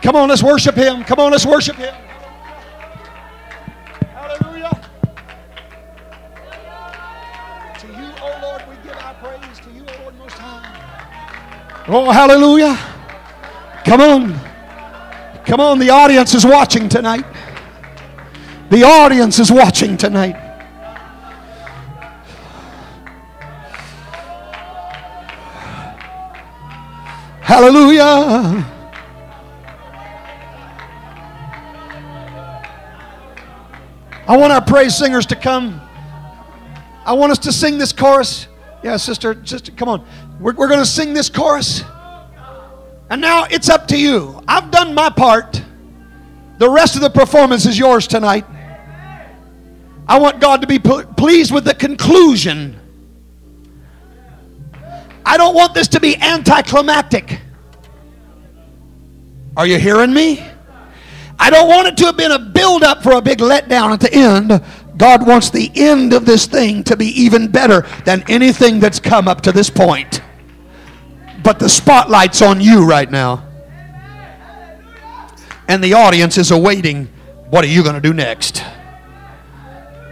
Come on, let's worship him. Come on, let's worship him. Oh, hallelujah. Come on. Come on, the audience is watching tonight. The audience is watching tonight. Hallelujah. I want our praise singers to come. I want us to sing this chorus. Yeah, sister, come on. We're going to sing this chorus. And now it's up to you. I've done my part. The rest of the performance is yours tonight. I want God to be pleased with the conclusion. I don't want this to be anticlimactic. Are you hearing me? I don't want it to have been a build-up for a big letdown at the end. God wants the end of this thing to be even better than anything that's come up to this point. But the spotlight's on you right now. And the audience is awaiting, what are you going to do next?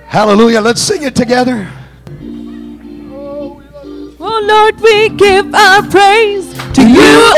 Hallelujah. Let's sing it together. Oh Lord, we give our praise to you